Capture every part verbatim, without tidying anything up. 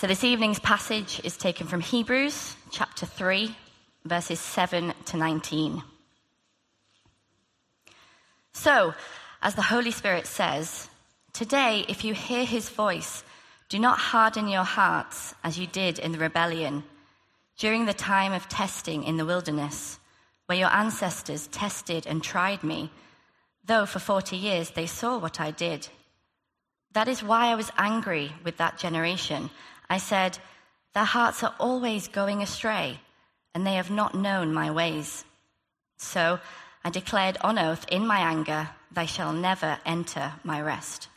So this evening's passage is taken from Hebrews chapter three, verses seven to nineteen. So, as the Holy Spirit says, today, if you hear his voice, do not harden your hearts as you did in the rebellion, during the time of testing in the wilderness, where your ancestors tested and tried me, though for forty years they saw what I did. That is why I was angry with that generation. I said, their hearts are always going astray, and they have not known my ways. So I declared on oath in my anger, they shall never enter my rest.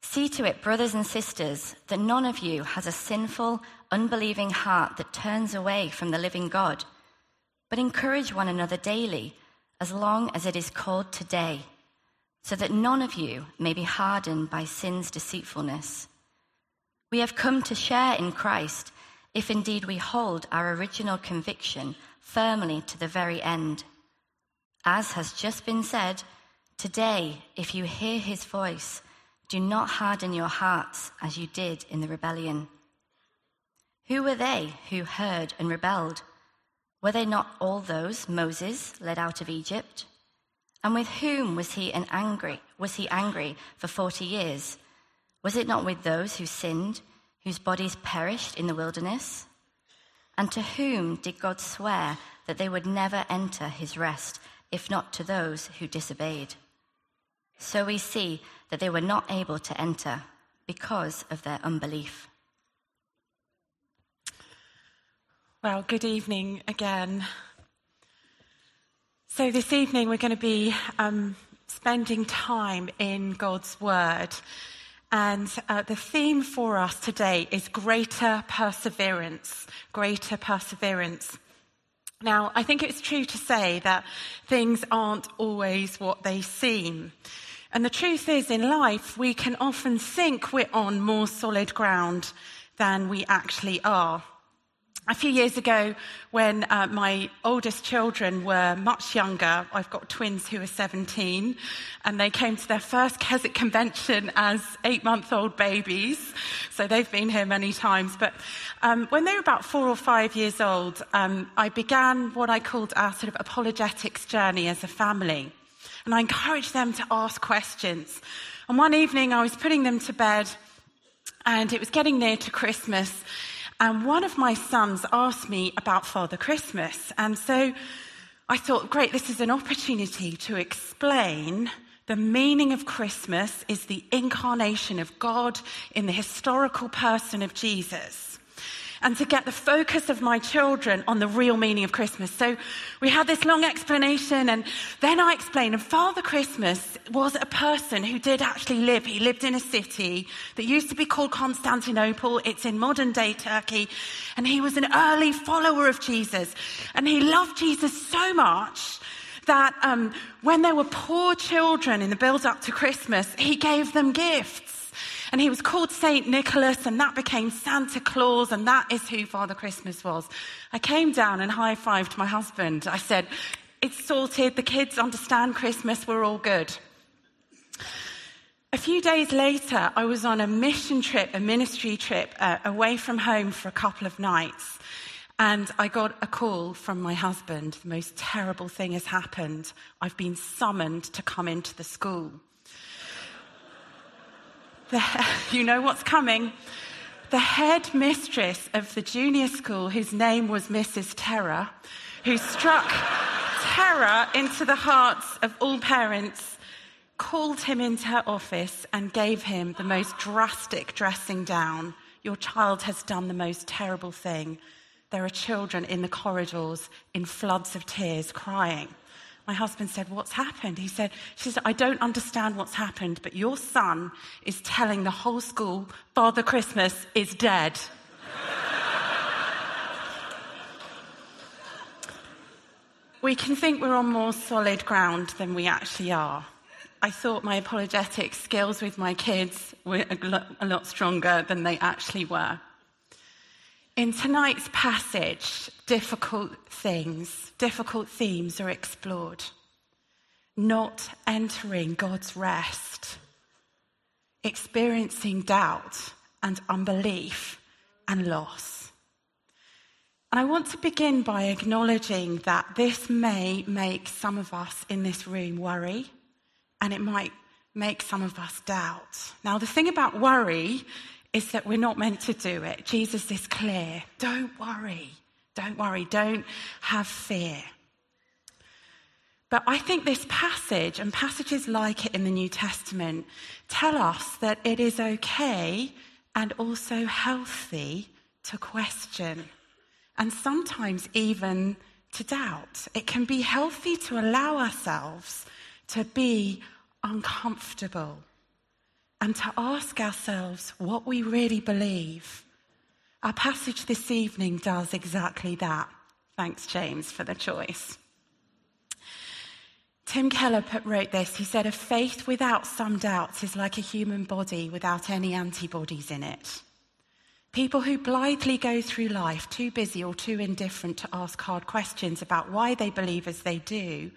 See to it, brothers and sisters, that none of you has a sinful, unbelieving heart that turns away from the living God, but encourage one another daily, as long as it is called today, so that none of you may be hardened by sin's deceitfulness. We have come to share in Christ, if indeed we hold our original conviction firmly to the very end. As has just been said, today, if you hear his voice, do not harden your hearts as you did in the rebellion. Who were they who heard and rebelled? Were they not all those Moses led out of Egypt? And with whom was he an angry? Was he angry for forty years? Was it not with those who sinned, whose bodies perished in the wilderness? And to whom did God swear that they would never enter his rest, if not to those who disobeyed? So we see that they were not able to enter because of their unbelief. Well, good evening again. So this evening we're going to be um, spending time in God's Word. And uh, the theme for us today is greater perseverance, greater perseverance. Now, I think it's true to say that things aren't always what they seem. And the truth is, in life, we can often think we're on more solid ground than we actually are. A few years ago, when uh, my oldest children were much younger, I've got twins who are seventeen, and they came to their first Keswick Convention as eight-month-old babies, so they've been here many times. But um, when they were about four or five years old, um, I began what I called our sort of apologetics journey as a family, and I encouraged them to ask questions. And one evening, I was putting them to bed, and it was getting near to Christmas. And one of my sons asked me about Father Christmas. And so I thought, great, this is an opportunity to explain the meaning of Christmas is the incarnation of God in the historical person of Jesus. And to get the focus of my children on the real meaning of Christmas. So we had this long explanation, and then I explained, and Father Christmas was a person who did actually live. He lived in a city that used to be called Constantinople. It's in modern-day Turkey. And he was an early follower of Jesus. And he loved Jesus so much that um, when there were poor children in the build-up to Christmas, he gave them gifts. And he was called Saint Nicholas, and that became Santa Claus, and that is who Father Christmas was. I came down and high-fived my husband. I said, it's sorted, the kids understand Christmas, we're all good. A few days later, I was on a mission trip, a ministry trip, uh, away from home for a couple of nights. And I got a call from my husband. The most terrible thing has happened. I've been summoned to come into the school. The, you know what's coming. The headmistress of the junior school, whose name was Missus Terror, who struck terror into the hearts of all parents, called him into her office and gave him the most drastic dressing down. Your child has done the most terrible thing. There are children in the corridors in floods of tears crying. My husband said, what's happened? He said, she said, I don't understand what's happened, but your son is telling the whole school Father Christmas is dead. We can think we're on more solid ground than we actually are. I thought my apologetic skills with my kids were a lot stronger than they actually were. In tonight's passage, difficult things, difficult themes are explored. Not entering God's rest, experiencing doubt and unbelief and loss. And I want to begin by acknowledging that this may make some of us in this room worry, and it might make some of us doubt. Now, the thing about worry is that we're not meant to do it. Jesus is clear. Don't worry. Don't worry. Don't have fear. But I think this passage and passages like it in the New Testament tell us that it is okay and also healthy to question, and sometimes even to doubt. It can be healthy to allow ourselves to be uncomfortable and to ask ourselves what we really believe. Our passage this evening does exactly that. Thanks, James, for the choice. Tim Keller put, wrote this. He said, "A faith without some doubts is like a human body without any antibodies in it. People who blithely go through life too busy or too indifferent to ask hard questions about why they believe as they do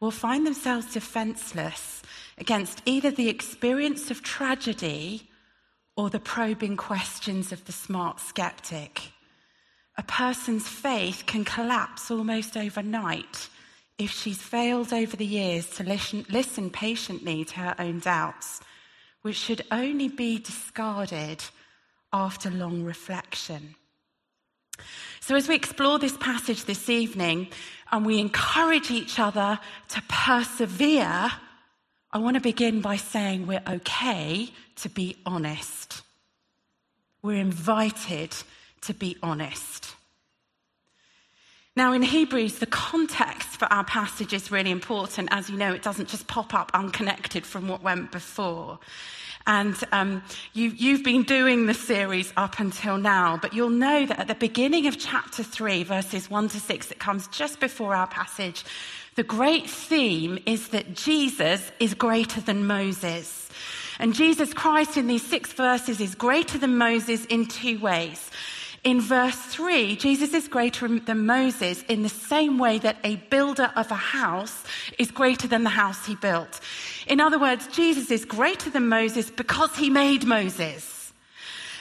will find themselves defenseless against either the experience of tragedy or the probing questions of the smart skeptic. A person's faith can collapse almost overnight if she's failed over the years to listen, listen patiently to her own doubts, which should only be discarded after long reflection." So as we explore this passage this evening and we encourage each other to persevere, I want to begin by saying we're okay to be honest. We're invited to be honest. Now, in Hebrews, the context for our passage is really important. As you know, it doesn't just pop up unconnected from what went before. And um, you, you've been doing the series up until now, but you'll know that at the beginning of chapter three, verses one to six, it comes just before our passage. The great theme is that Jesus is greater than Moses. And Jesus Christ in these six verses is greater than Moses in two ways. In verse three, Jesus is greater than Moses in the same way that a builder of a house is greater than the house he built. In other words, Jesus is greater than Moses because he made Moses.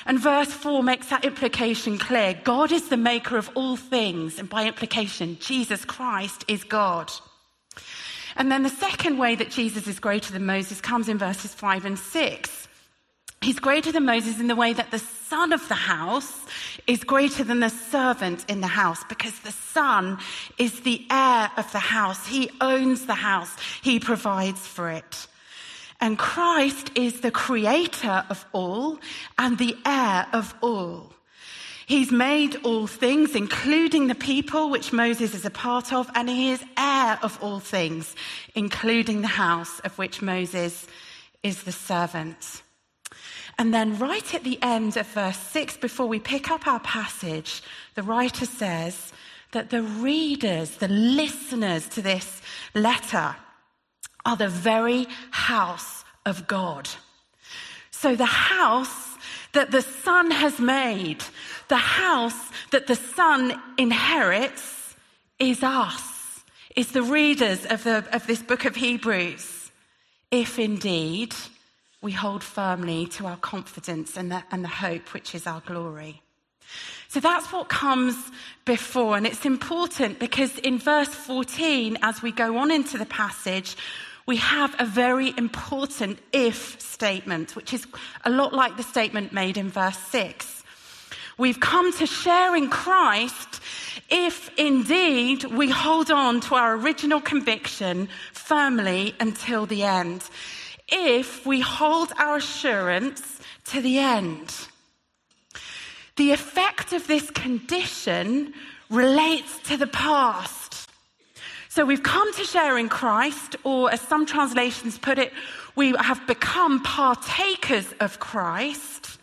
And verse four makes that implication clear. God is the maker of all things, and by implication, Jesus Christ is God. And then the second way that Jesus is greater than Moses comes in verses five and six. He's greater than Moses in the way that the son of the house is greater than the servant in the house, because the son is the heir of the house. He owns the house. He provides for it. And Christ is the creator of all and the heir of all. He's made all things, including the people, which Moses is a part of, and he is heir of all things, including the house of which Moses is the servant. And then right at the end of verse six, before we pick up our passage, the writer says that the readers, the listeners to this letter, are the very house of God. So the house that the Son has made, the house that the Son inherits, is us, is the readers of, the, of this book of Hebrews, if indeed we hold firmly to our confidence and the, and the hope, which is our glory. So that's what comes before. And it's important because in verse fourteen, as we go on into the passage, we have a very important if statement, which is a lot like the statement made in verse six. We've come to share in Christ if indeed we hold on to our original conviction firmly until the end. If we hold our assurance to the end. The effect of this condition relates to the past. So we've come to share in Christ, or as some translations put it, we have become partakers of Christ.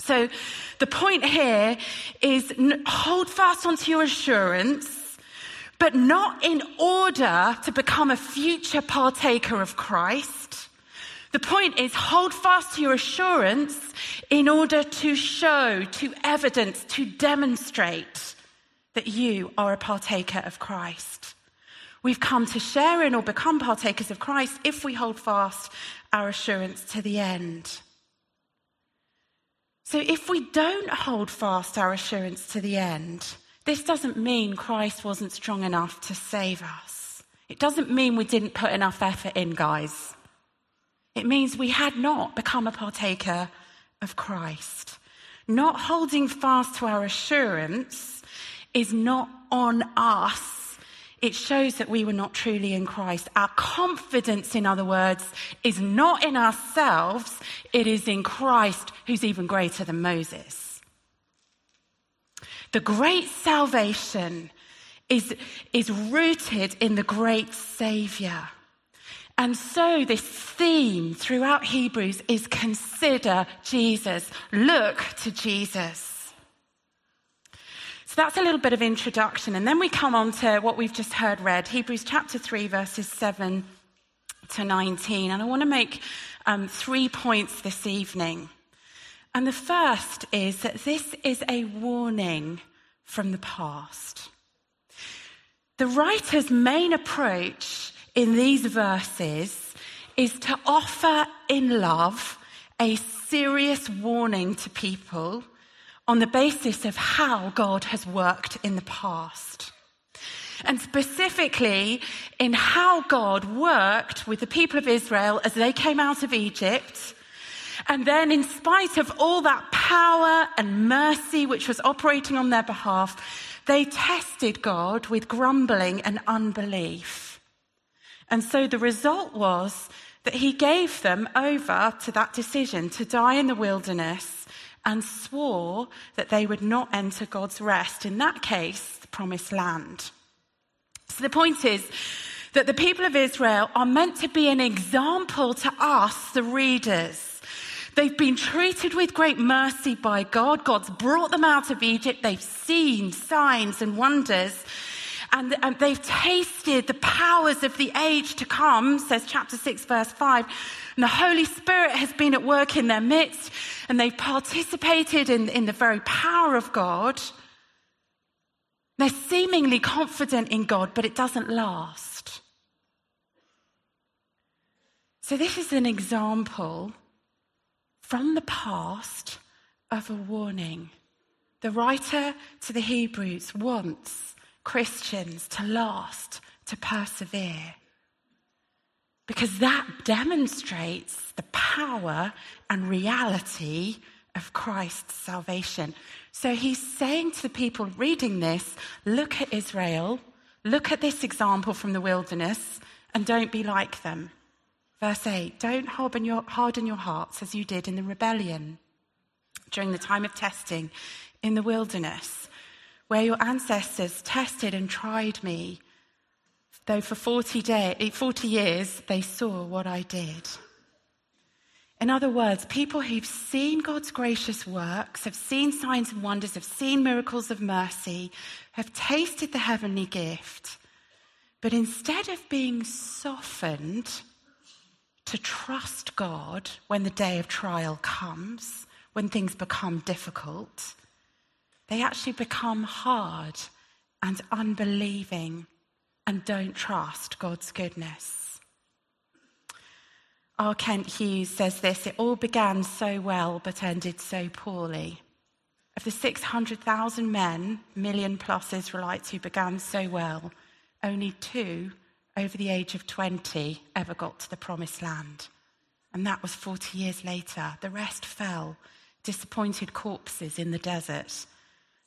So the point here is hold fast onto your assurance, but not in order to become a future partaker of Christ. The point is, hold fast to your assurance in order to show, to evidence, to demonstrate that you are a partaker of Christ. We've come to share in or become partakers of Christ if we hold fast our assurance to the end. So if we don't hold fast our assurance to the end, this doesn't mean Christ wasn't strong enough to save us. It doesn't mean we didn't put enough effort in, guys. It means we had not become a partaker of Christ. Not holding fast to our assurance is not on us. It shows that we were not truly in Christ. Our confidence, in other words, is not in ourselves. It is in Christ, who's even greater than Moses. The great salvation is, is rooted in the great Savior. And so this theme throughout Hebrews is consider Jesus, look to Jesus. So that's a little bit of introduction. And then we come on to what we've just heard read, Hebrews chapter three, verses seven to nineteen. And I want to make um, three points this evening. And the first is that this is a warning from the past. The writer's main approach in these verses is to offer in love a serious warning to people on the basis of how God has worked in the past. And specifically in how God worked with the people of Israel as they came out of Egypt. And then in spite of all that power and mercy which was operating on their behalf, they tested God with grumbling and unbelief. And so the result was that he gave them over to that decision to die in the wilderness and swore that they would not enter God's rest, in that case, the promised land. So the point is that the people of Israel are meant to be an example to us, the readers. They've been treated with great mercy by God. God's brought them out of Egypt. They've seen signs and wonders. And, and they've tasted the powers of the age to come, says chapter six, verse five. And the Holy Spirit has been at work in their midst, and they've participated in, in the very power of God. They're seemingly confident in God, but it doesn't last. So this is an example from the past of a warning. The writer to the Hebrews wants Christians to last, to persevere. Because that demonstrates the power and reality of Christ's salvation. So he's saying to the people reading this, look at Israel, look at this example from the wilderness, and don't be like them. Verse eight, don't harden your, harden your hearts as you did in the rebellion during the time of testing in the wilderness, where your ancestors tested and tried me, though for forty, day, forty years they saw what I did. In other words, people who've seen God's gracious works, have seen signs and wonders, have seen miracles of mercy, have tasted the heavenly gift, but instead of being softened to trust God when the day of trial comes, when things become difficult, they actually become hard and unbelieving and don't trust God's goodness. R. Kent Hughes says this, it all began so well but ended so poorly. Of the six hundred thousand men, million plus Israelites who began so well, only two over the age of twenty ever got to the promised land. And that was forty years later. The rest fell, disappointed corpses in the desert.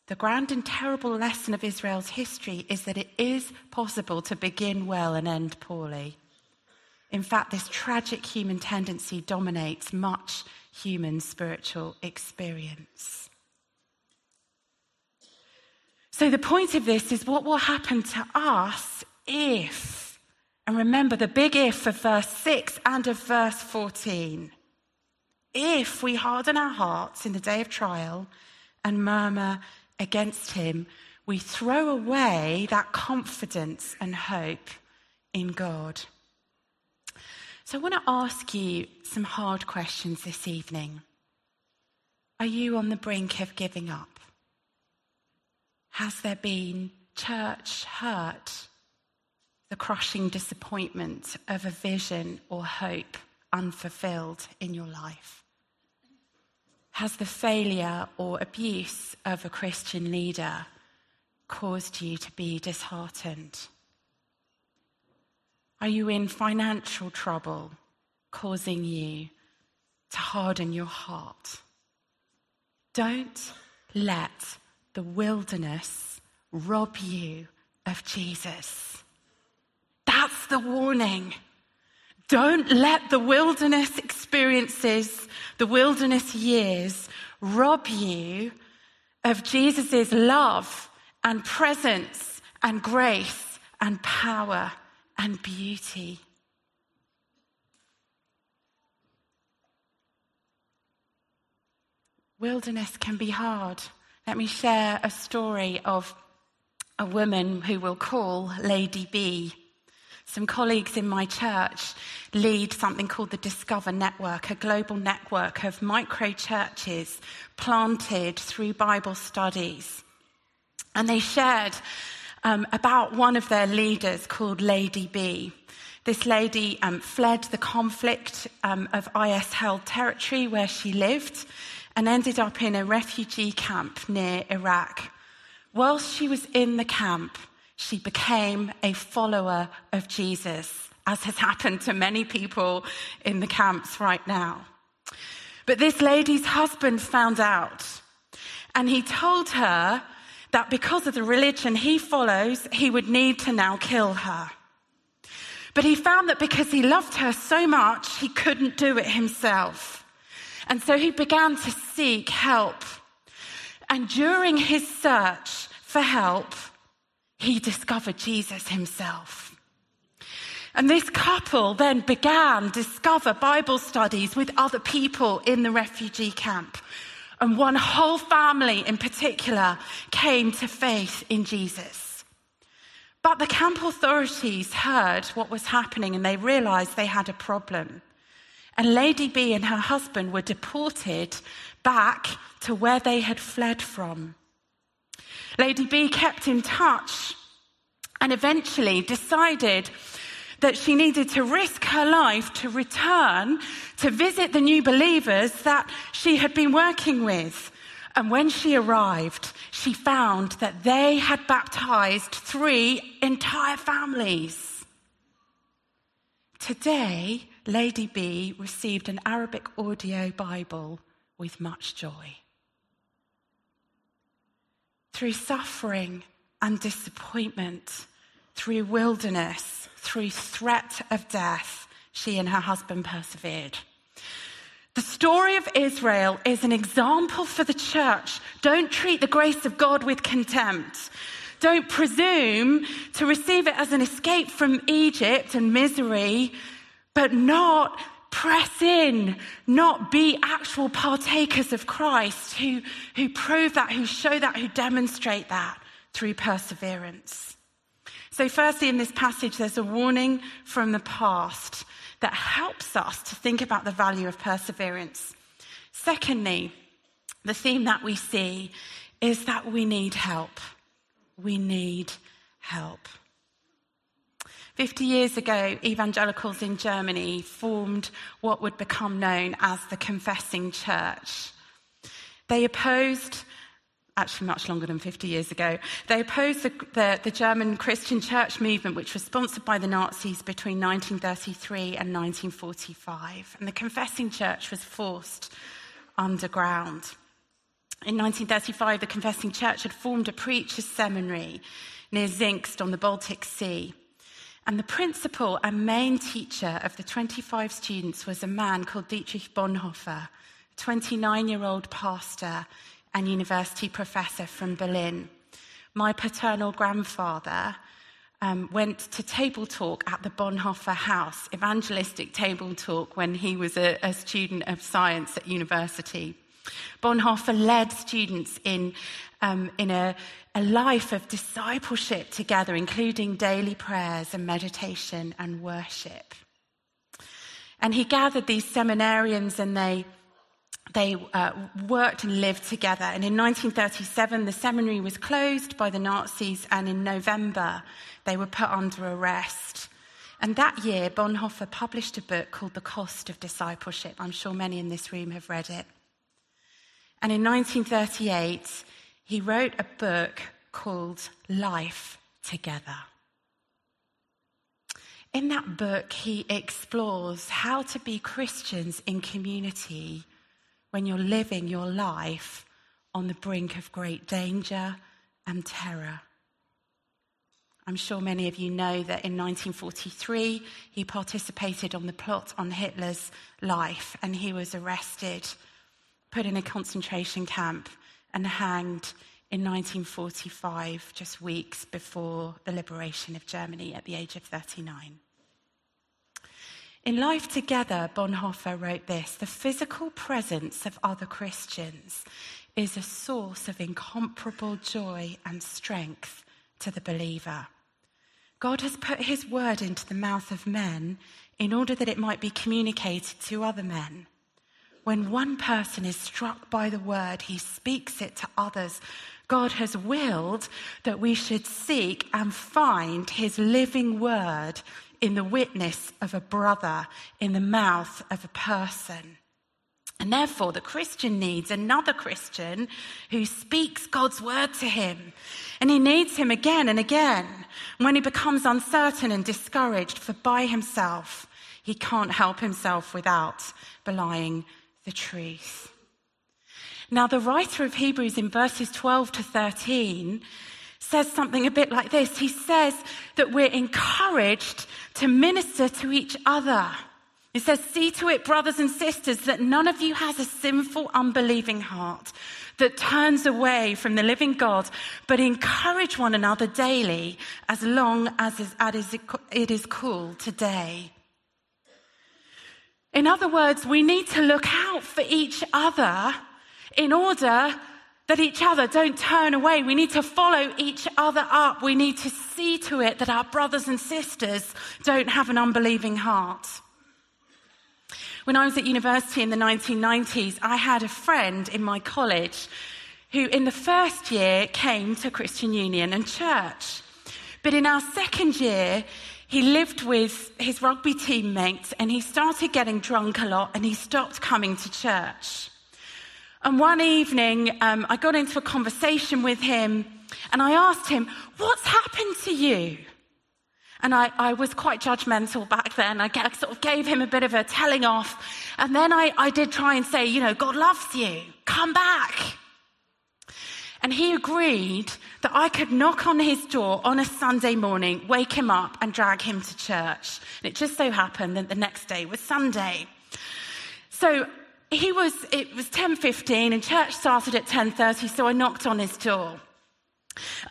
The grand and terrible lesson of Israel's history is that it is possible to begin well and end poorly. In fact, this tragic human tendency dominates much human spiritual experience. So the point of this is what will happen to us if, and remember the big if of verse six and of verse fourteen, if we harden our hearts in the day of trial and murmur against him, we throw away that confidence and hope in God. So I want to ask you some hard questions this evening. Are you on the brink of giving up? Has there been church hurt, the crushing disappointment of a vision or hope unfulfilled in your life? Has the failure or abuse of a Christian leader caused you to be disheartened? Are you in financial trouble, causing you to harden your heart? Don't let the wilderness rob you of Jesus. That's the warning. Don't let the wilderness experiences, the wilderness years, rob you of Jesus' love and presence and grace and power and beauty. Wilderness can be hard. Let me share a story of a woman who we'll call Lady B. Some colleagues in my church lead something called the Discover Network, a global network of micro-churches planted through Bible studies. And they shared um, about one of their leaders called Lady B. This lady um, fled the conflict um, of I S-held territory where she lived and ended up in a refugee camp near Iraq. Whilst she was in the camp, she became a follower of Jesus, as has happened to many people in the camps right now. But this lady's husband found out, and he told her that because of the religion he follows, he would need to now kill her. But he found that because he loved her so much, he couldn't do it himself. And so he began to seek help. And during his search for help, he discovered Jesus himself. And this couple then began Discover Bible studies with other people in the refugee camp. And one whole family in particular came to faith in Jesus. But the camp authorities heard what was happening and they realized they had a problem. And Lady B and her husband were deported back to where they had fled from. Lady B kept in touch and eventually decided that she needed to risk her life to return to visit the new believers that she had been working with. And when she arrived, she found that they had baptized three entire families. Today, Lady B received an Arabic audio Bible with much joy. Through suffering and disappointment, through wilderness, through threat of death, she and her husband persevered. The story of Israel is an example for the church. Don't treat the grace of God with contempt. Don't presume to receive it as an escape from Egypt and misery, but not press in, not be actual partakers of Christ who, who prove that, who show that, who demonstrate that through perseverance. So firstly, in this passage, there's a warning from the past that helps us to think about the value of perseverance. Secondly, the theme that we see is that we need help. We need help. Fifty years ago, evangelicals in Germany formed what would become known as the Confessing Church. They opposed, actually much longer than fifty years ago, they opposed the, the, the German Christian Church movement, which was sponsored by the Nazis between nineteen thirty-three and nineteen forty-five. And the Confessing Church was forced underground. In nineteen thirty-five, the Confessing Church had formed a preacher's seminary near Zingst on the Baltic Sea. And the principal and main teacher of the twenty-five students was a man called Dietrich Bonhoeffer, a twenty-nine-year-old pastor and university professor from Berlin. My paternal grandfather um, went to table talk at the Bonhoeffer house, evangelistic table talk, when he was a, a student of science at university. Bonhoeffer led students in Um, in a, a life of discipleship together, including daily prayers and meditation and worship. And he gathered these seminarians and they they uh, worked and lived together. And in nineteen thirty-seven, the seminary was closed by the Nazis, and in November, they were put under arrest. And that year, Bonhoeffer published a book called The Cost of Discipleship. I'm sure many in this room have read it. And in nineteen thirty-eight, he wrote a book called Life Together. In that book, he explores how to be Christians in community when you're living your life on the brink of great danger and terror. I'm sure many of you know that in nineteen forty-three, he participated on the plot on Hitler's life, and he was arrested, put in a concentration camp, and hanged in nineteen forty-five, just weeks before the liberation of Germany at the age of thirty-nine. In Life Together, Bonhoeffer wrote this: the physical presence of other Christians is a source of incomparable joy and strength to the believer. God has put his word into the mouth of men in order that it might be communicated to other men. When one person is struck by the word, he speaks it to others. God has willed that we should seek and find his living word in the witness of a brother, in the mouth of a person. And therefore, the Christian needs another Christian who speaks God's word to him. And he needs him again and again when he becomes uncertain and discouraged, for by himself, he can't help himself without belying the truth. Now, the writer of Hebrews in verses twelve to thirteen says something a bit like this. He says that we're encouraged to minister to each other. He says, see to it, brothers and sisters, that none of you has a sinful, unbelieving heart that turns away from the living God, but encourage one another daily as long as it is cool today. In other words, we need to look out for each other in order that each other don't turn away. We need to follow each other up. We need to see to it that our brothers and sisters don't have an unbelieving heart. When I was at university in the nineteen nineties, I had a friend in my college who in the first year came to Christian Union and church. But in our second year, he lived with his rugby teammates and he started getting drunk a lot and he stopped coming to church. And one evening, um, I got into a conversation with him and I asked him, what's happened to you? And I, I was quite judgmental back then. I sort of gave him a bit of a telling off. And then I, I did try and say, you know, God loves you. Come back. And he agreed that I could knock on his door on a Sunday morning, wake him up and drag him to church. And it just so happened that the next day was Sunday. So he was, it was ten fifteen and church started at ten thirty. So I knocked on his door.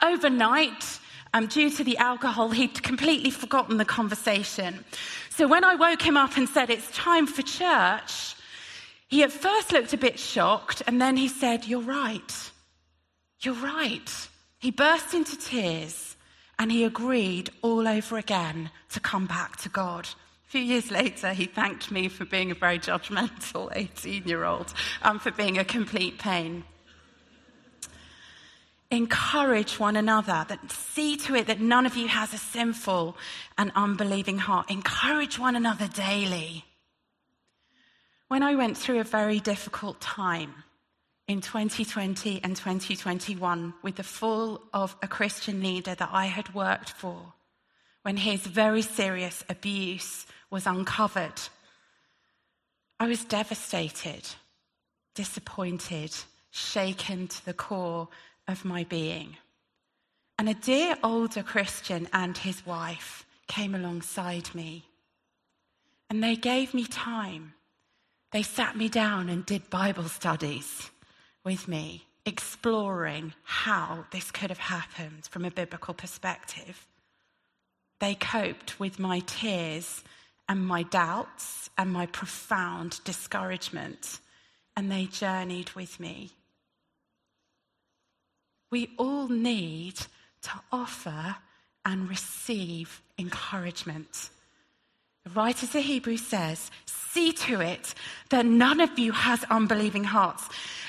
Overnight, Um, due to the alcohol, he'd completely forgotten the conversation. So when I woke him up and said, it's time for church, he at first looked a bit shocked, and then he said, you're right. You're right. He burst into tears, and he agreed all over again to come back to God. A few years later, he thanked me for being a very judgmental eighteen-year-old and for being a complete pain. Encourage one another, that see to it that none of you has a sinful and unbelieving heart. Encourage one another daily. When I went through a very difficult time in twenty twenty and twenty twenty-one with the fall of a Christian leader that I had worked for, when his very serious abuse was uncovered, I was devastated, disappointed, shaken to the core of my being. And a dear older Christian and his wife came alongside me. And they gave me time. They sat me down and did Bible studies with me, exploring how this could have happened from a biblical perspective. They coped with my tears and my doubts and my profound discouragement, and they journeyed with me. We all need to offer and receive encouragement. The writer to Hebrews says, see to it that none of you has unbelieving hearts.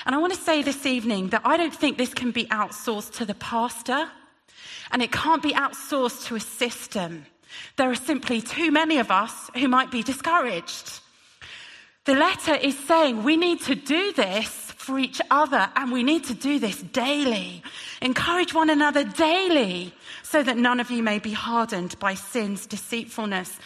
And I want to say this evening that I don't think this can be outsourced to the pastor, and it can't be outsourced to a system. There are simply too many of us who might be discouraged. The letter is saying we need to do this for each other, and we need to do this daily. Encourage one another daily, so that none of you may be hardened by sin's deceitfulness.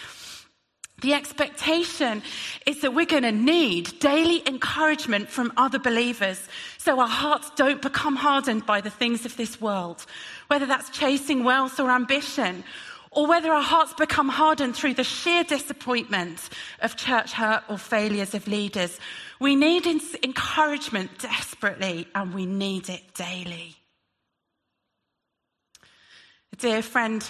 The expectation is that we're going to need daily encouragement from other believers, so our hearts don't become hardened by the things of this world, whether that's chasing wealth or ambition, or whether our hearts become hardened through the sheer disappointment of church hurt or failures of leaders. We need encouragement desperately, and we need it daily. A dear friend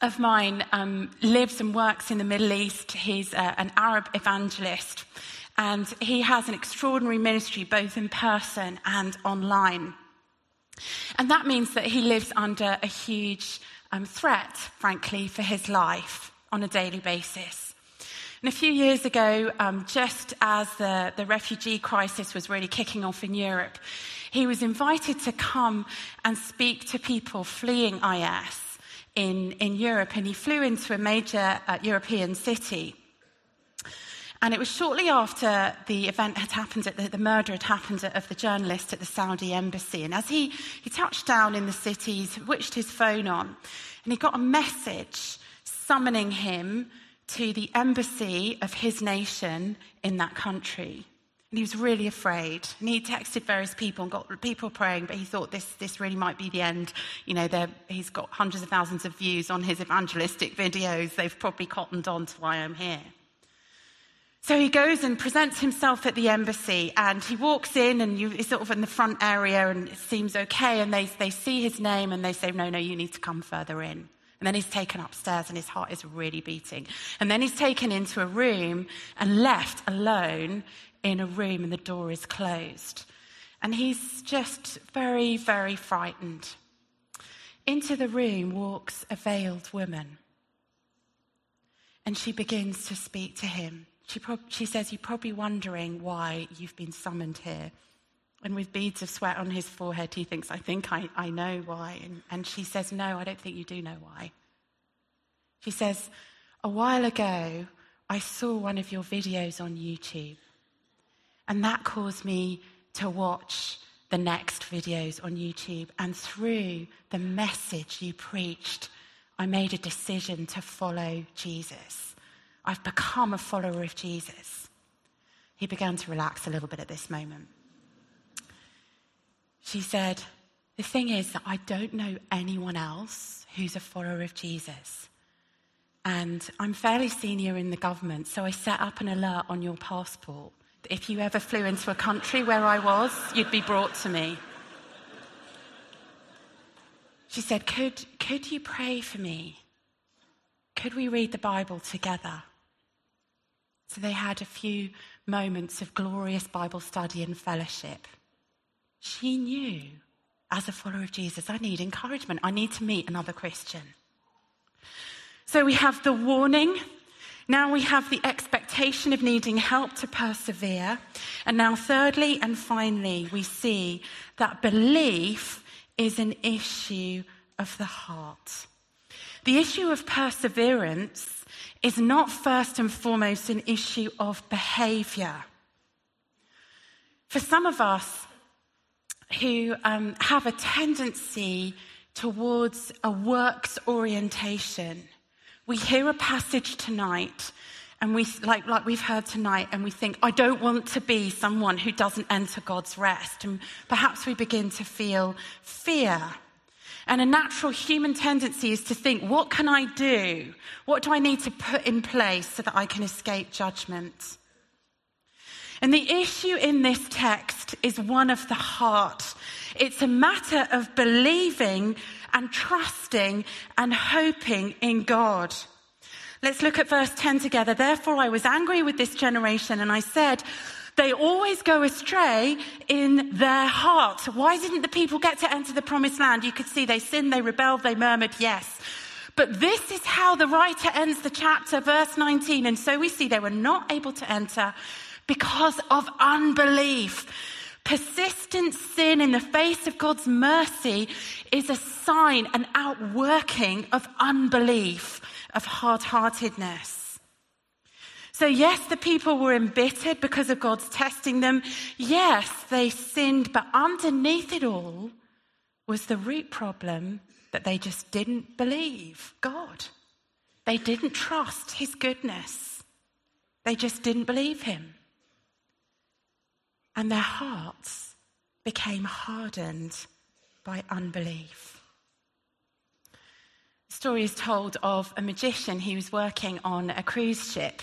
of mine um, lives and works in the Middle East. He's uh, an Arab evangelist, and he has an extraordinary ministry both in person and online. And that means that he lives under a huge um, threat, frankly, for his life on a daily basis. And a few years ago, um, just as the, the refugee crisis was really kicking off in Europe, he was invited to come and speak to people fleeing I S In, in Europe, and he flew into a major uh, European city. And it was shortly after the event had happened, at the, the murder had happened at, of the journalist at the Saudi embassy. And as he, he touched down in the city, he switched his phone on, and he got a message summoning him to the embassy of his nation in that country. And he was really afraid. And he texted various people and got people praying, but he thought this this really might be the end. You know, he's got hundreds of thousands of views on his evangelistic videos. They've probably cottoned on to why I'm here. So he goes and presents himself at the embassy, and he walks in, and you, he's sort of in the front area, and it seems okay. And they, they see his name, and they say, no, no, you need to come further in. And then he's taken upstairs, and his heart is really beating. And then he's taken into a room and left alone in a room, and the door is closed. And he's just very, very frightened. Into the room walks a veiled woman. And she begins to speak to him. She, prob- she says, you're probably wondering why you've been summoned here. And with beads of sweat on his forehead, he thinks, I think I, I know why. And, and she says, no, I don't think you do know why. She says, a while ago, I saw one of your videos on YouTube. And that caused me to watch the next videos on YouTube. And through the message you preached, I made a decision to follow Jesus. I've become a follower of Jesus. He began to relax a little bit at this moment. She said, the thing is that I don't know anyone else who's a follower of Jesus. And I'm fairly senior in the government, so I set up an alert on your passport. If you ever flew into a country where I was, you'd be brought to me. She said, could, could you pray for me? Could we read the Bible together? So they had a few moments of glorious Bible study and fellowship. She knew, as a follower of Jesus, I need encouragement. I need to meet another Christian. So we have the warning. Now we have the expectation of needing help to persevere. And now thirdly and finally, we see that belief is an issue of the heart. The issue of perseverance is not first and foremost an issue of behavior. For some of us who um, have a tendency towards a works orientation, we hear a passage tonight, and we like like we've heard tonight, and we think, I don't want to be someone who doesn't enter God's rest. And perhaps we begin to feel fear. And a natural human tendency is to think, what can I do? What do I need to put in place so that I can escape judgment? And the issue in this text is one of the heart. It's a matter of believing and trusting and hoping in God. Let's look at verse ten together. Therefore, I was angry with this generation, and I said, they always go astray in their heart. Why didn't the people get to enter the promised land? You could see they sinned, they rebelled, they murmured, yes. But this is how the writer ends the chapter, verse nineteen. And so we see they were not able to enter because of unbelief. Persistent sin in the face of God's mercy is a sign, an outworking of unbelief, of hard-heartedness. So yes, the people were embittered because of God's testing them. Yes, they sinned, but underneath it all was the root problem that they just didn't believe God. They didn't trust his goodness. They just didn't believe him. And their hearts became hardened by unbelief. The story is told of a magician who was working on a cruise ship.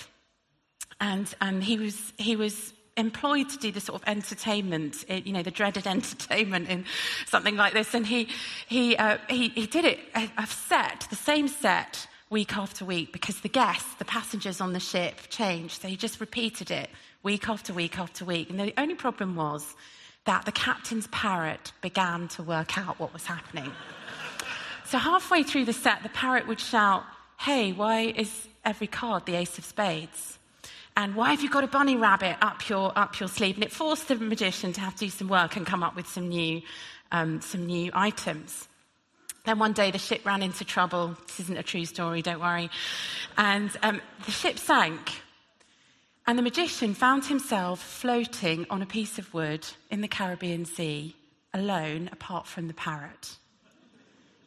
And um, he was he was employed to do the sort of entertainment, you know, the dreaded entertainment in something like this. And he he uh, he, he did it a set, the same set week after week, because the guests, the passengers on the ship, changed. So he just repeated it week after week after week. And the only problem was that the captain's parrot began to work out what was happening. So halfway through the set, the parrot would shout, "Hey, why is every card the ace of spades? And why have you got a bunny rabbit up your up your sleeve?" And it forced the magician to have to do some work and come up with some new um, some new items. Then one day the ship ran into trouble. This isn't a true story, don't worry. And um, the ship sank. And the magician found himself floating on a piece of wood in the Caribbean Sea, alone, apart from the parrot.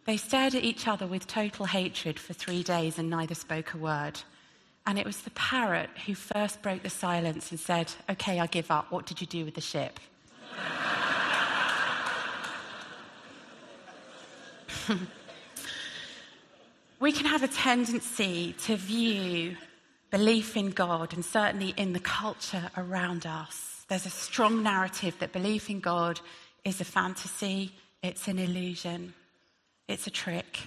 They stared at each other with total hatred for three days and neither spoke a word. And it was the parrot who first broke the silence and said, "Okay, I give up. What did you do with the ship?" We can have a tendency to view belief in God, and certainly in the culture around us, there's a strong narrative that belief in God is a fantasy, it's an illusion, it's a trick.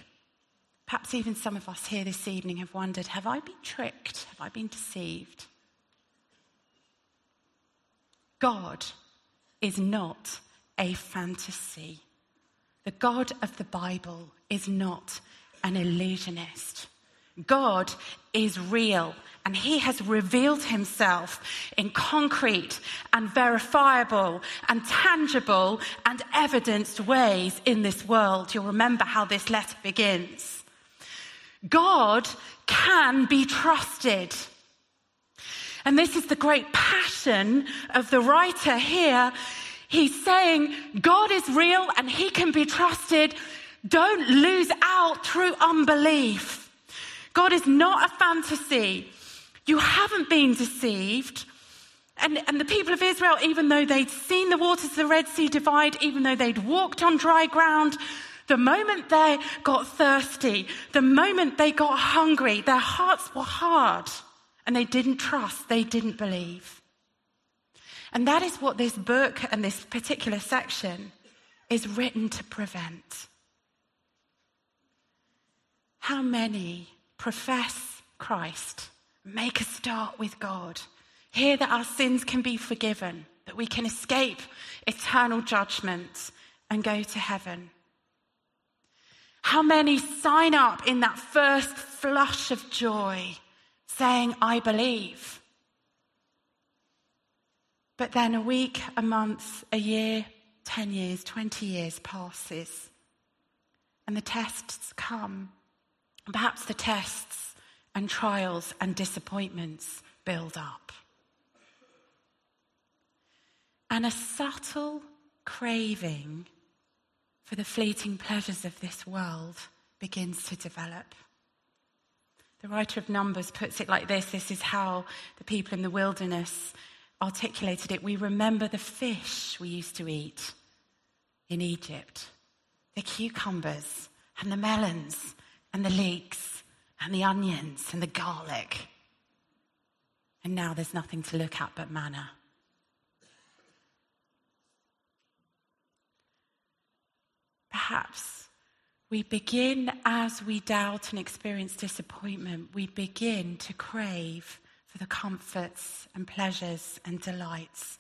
Perhaps even some of us here this evening have wondered, have I been tricked? Have I been deceived? God is not a fantasy. The God of the Bible is not an illusionist. God is real, and he has revealed himself in concrete and verifiable and tangible and evidenced ways in this world. You'll remember how this letter begins. God can be trusted. And this is the great passion of the writer here. He's saying God is real and he can be trusted. Don't lose out through unbelief. God is not a fantasy. You haven't been deceived. And, and the people of Israel, even though they'd seen the waters of the Red Sea divide, even though they'd walked on dry ground, the moment they got thirsty, the moment they got hungry, their hearts were hard and they didn't trust, they didn't believe. And that is what this book and this particular section is written to prevent. How many profess Christ, make a start with God, hear that our sins can be forgiven, that we can escape eternal judgment and go to heaven? How many sign up in that first flush of joy, saying, "I believe"? But then a week, a month, a year, ten years, twenty years passes, and the tests come. And perhaps the tests and trials and disappointments build up. And a subtle craving for the fleeting pleasures of this world begins to develop. The writer of Numbers puts it like this. This is how the people in the wilderness articulated it. "We remember the fish we used to eat in Egypt, the cucumbers and the melons and the leeks and the onions and the garlic. And now there's nothing to look at but manna." Perhaps we begin, as we doubt and experience disappointment, we begin to crave for the comforts and pleasures and delights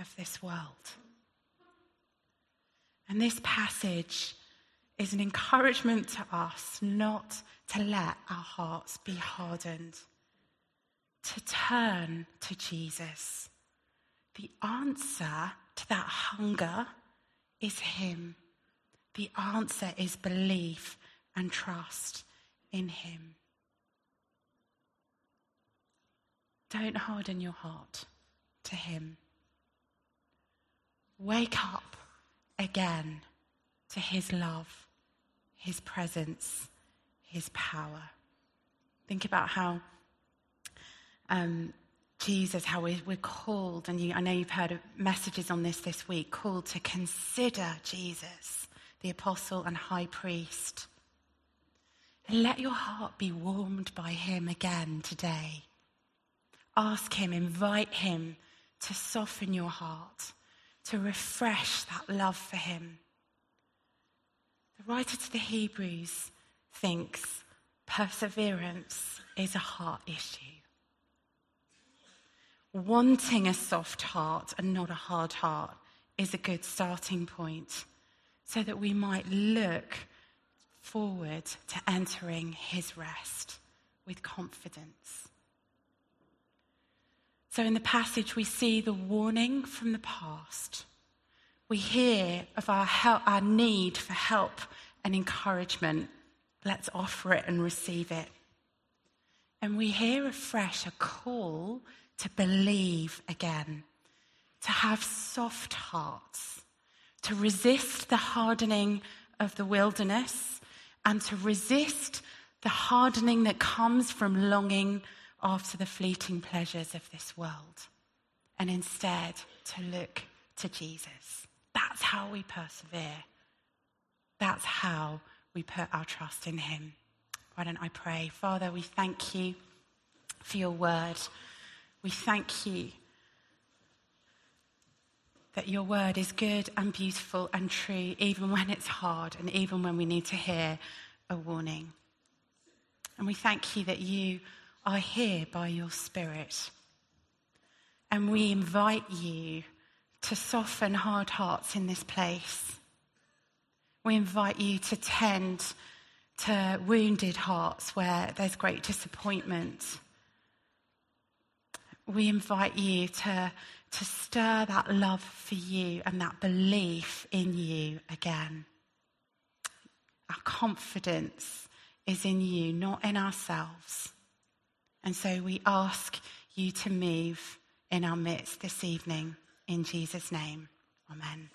of this world. And this passage is an encouragement to us not to let our hearts be hardened, to turn to Jesus. The answer to that hunger is him. The answer is belief and trust in him. Don't harden your heart to him. Wake up again to his love, his presence, his power. Think about how um, Jesus, how we're, we're called, and you, I know you've heard messages on this this week, called to consider Jesus, the apostle and high priest. And let your heart be warmed by him again today. Ask him, invite him to soften your heart, to refresh that love for him. The writer to the Hebrews thinks perseverance is a heart issue. Wanting a soft heart and not a hard heart is a good starting point so that we might look forward to entering his rest with confidence. So in the passage, we see the warning from the past. We hear of our help, our need for help and encouragement. Let's offer it and receive it. And we hear afresh a call to believe again, to have soft hearts, to resist the hardening of the wilderness, and to resist the hardening that comes from longing after the fleeting pleasures of this world, and instead to look to Jesus. That's how we persevere. That's how we put our trust in him. Why don't I pray? Father, we thank you for your word. We thank you that your word is good and beautiful and true, even when it's hard and even when we need to hear a warning. And we thank you that you are here by your Spirit. And we invite you to soften hard hearts in this place. We invite you to tend to wounded hearts where there's great disappointment. We invite you to, to stir that love for you and that belief in you again. Our confidence is in you, not in ourselves. And so we ask you to move in our midst this evening. In Jesus' name, amen.